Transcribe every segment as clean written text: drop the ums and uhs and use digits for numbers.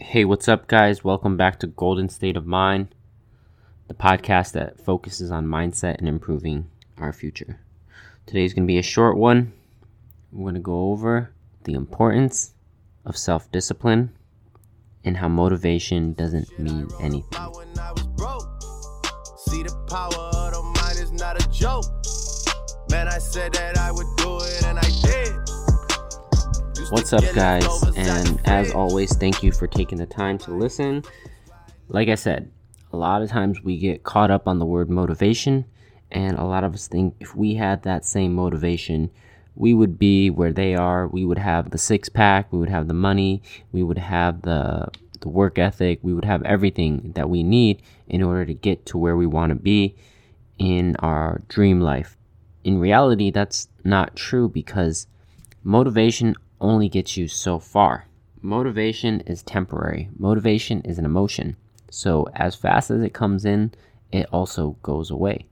Hey, what's up, guys? Welcome back to Golden State of Mind, the podcast that focuses on mindset and improving our future. Today's going to be a short one. We're going to go over the importance of self-discipline and how motivation doesn't mean anything. See, the power of the mind is not a joke. Man, I said that I would do it, and I did. What's up, guys? And as always, thank you for taking the time to listen. Like I said, a lot of times we get caught up on the word motivation, and a lot of us think if we had that same motivation, we would be where they are. We would have the six-pack, we would have the money, we would have the work ethic, we would have everything that we need in order to get to where we want to be in our dream life. In reality, that's not true, because motivation only gets you so far. Motivation is temporary. Motivation is an emotion. So as fast as it comes in, it also goes away.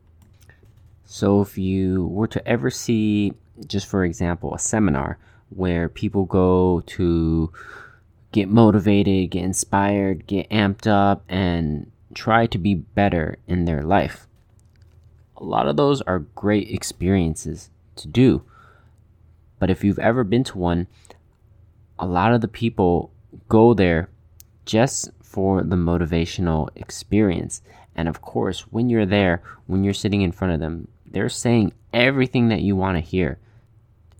So if you were to ever see, just for example, a seminar where people go to get motivated, get inspired, get amped up, and try to be better in their life, a lot of those are great experiences to do. But if you've ever been to one, a lot of the people go there just for the motivational experience. And of course, when you're there, when you're sitting in front of them, they're saying everything that you want to hear.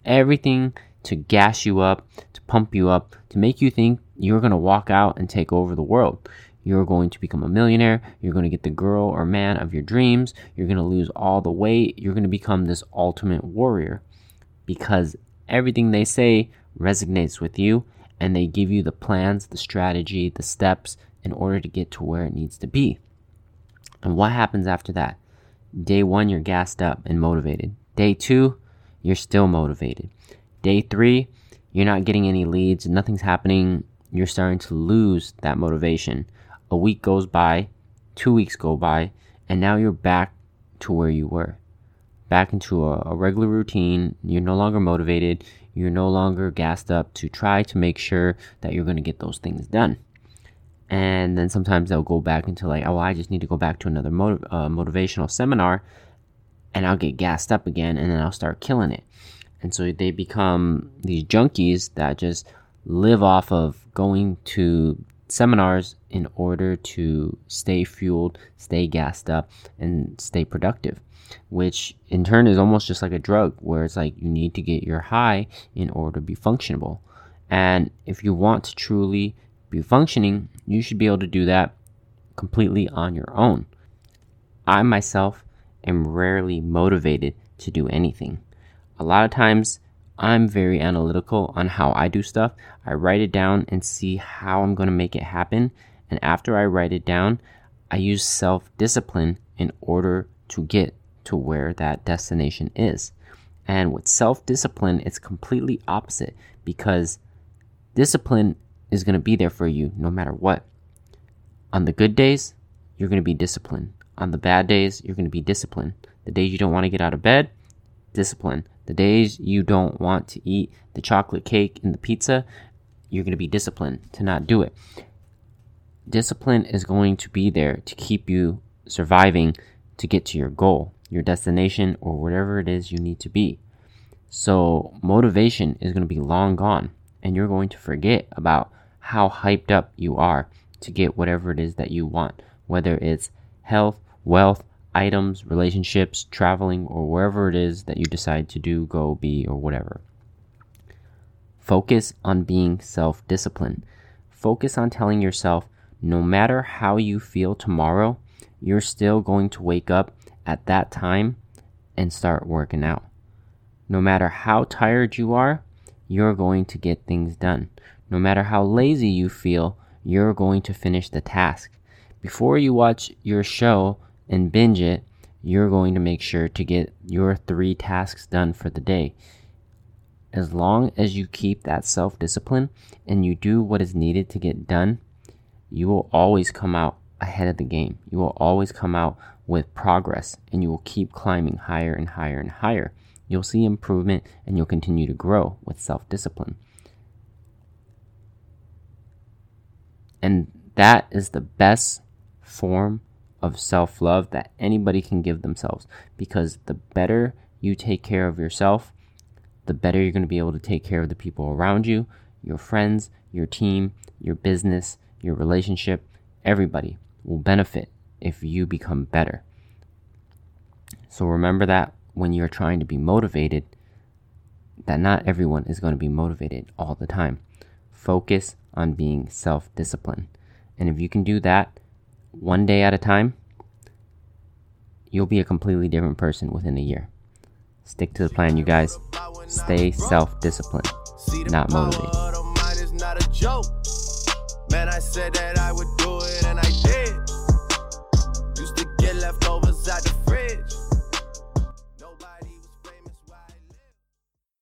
Everything to gas you up, to pump you up, to make you think you're going to walk out and take over the world. You're going to become a millionaire. You're going to get the girl or man of your dreams. You're going to lose all the weight. You're going to become this ultimate warrior, because everything they say resonates with you, and they give you the plans, the strategy, the steps in order to get to where it needs to be. And what happens after that? Day one, you're gassed up and motivated. Day two, you're still motivated. Day three, you're not getting any leads. Nothing's happening. You're starting to lose that motivation. A week goes by, 2 weeks go by, and now you're back to where you were. Back into a regular routine. You're no longer motivated. You're no longer gassed up to try to make sure that you're going to get those things done. And then sometimes they'll go back into like, oh, I just need to go back to another motivational seminar, and I'll get gassed up again, and then I'll start killing it. And so they become these junkies that just live off of going to seminars in order to stay fueled, stay gassed up, and stay productive, which in turn is almost just like a drug, where it's like you need to get your high in order to be functionable. And if you want to truly be functioning, you should be able to do that completely on your own. I myself am rarely motivated to do anything. A lot of times I'm very analytical on how I do stuff. I write it down and see how I'm going to make it happen. And after I write it down, I use self-discipline in order to get to where that destination is. And with self-discipline, it's completely opposite, because discipline is going to be there for you no matter what. On the good days, you're going to be disciplined. On the bad days, you're going to be disciplined. The days you don't want to get out of bed, discipline. The days you don't want to eat the chocolate cake and the pizza, you're going to be disciplined to not do it. Discipline is going to be there to keep you surviving to get to your goal, your destination, or whatever it is you need to be. So motivation is going to be long gone, and you're going to forget about how hyped up you are to get whatever it is that you want, whether it's health, wealth, items, relationships, traveling, or wherever it is that you decide to do, go, be, or whatever. Focus on being self-disciplined. Focus on telling yourself, no matter how you feel tomorrow, you're still going to wake up at that time and start working out. No matter how tired you are, you're going to get things done. No matter how lazy you feel, you're going to finish the task. Before you watch your show and binge it, you're going to make sure to get your 3 tasks done for the day. As long as you keep that self-discipline and you do what is needed to get done, you will always come out ahead of the game. You will always come out with progress, and you will keep climbing higher and higher and higher. You'll see improvement, and you'll continue to grow with self-discipline. And that is the best form of self-love that anybody can give themselves, because the better you take care of yourself, the better you're going to be able to take care of the people around you, your friends, your team, your business, your relationship. Everybody will benefit if you become better. So remember that when you're trying to be motivated, that not everyone is going to be motivated all the time. Focus on being self-disciplined. And if you can do that one day at a time, you'll be a completely different person within a year. Stick to the plan, you guys. Stay self-disciplined, not motivated. Man, I said that I would do it, and I did. Used to get left over.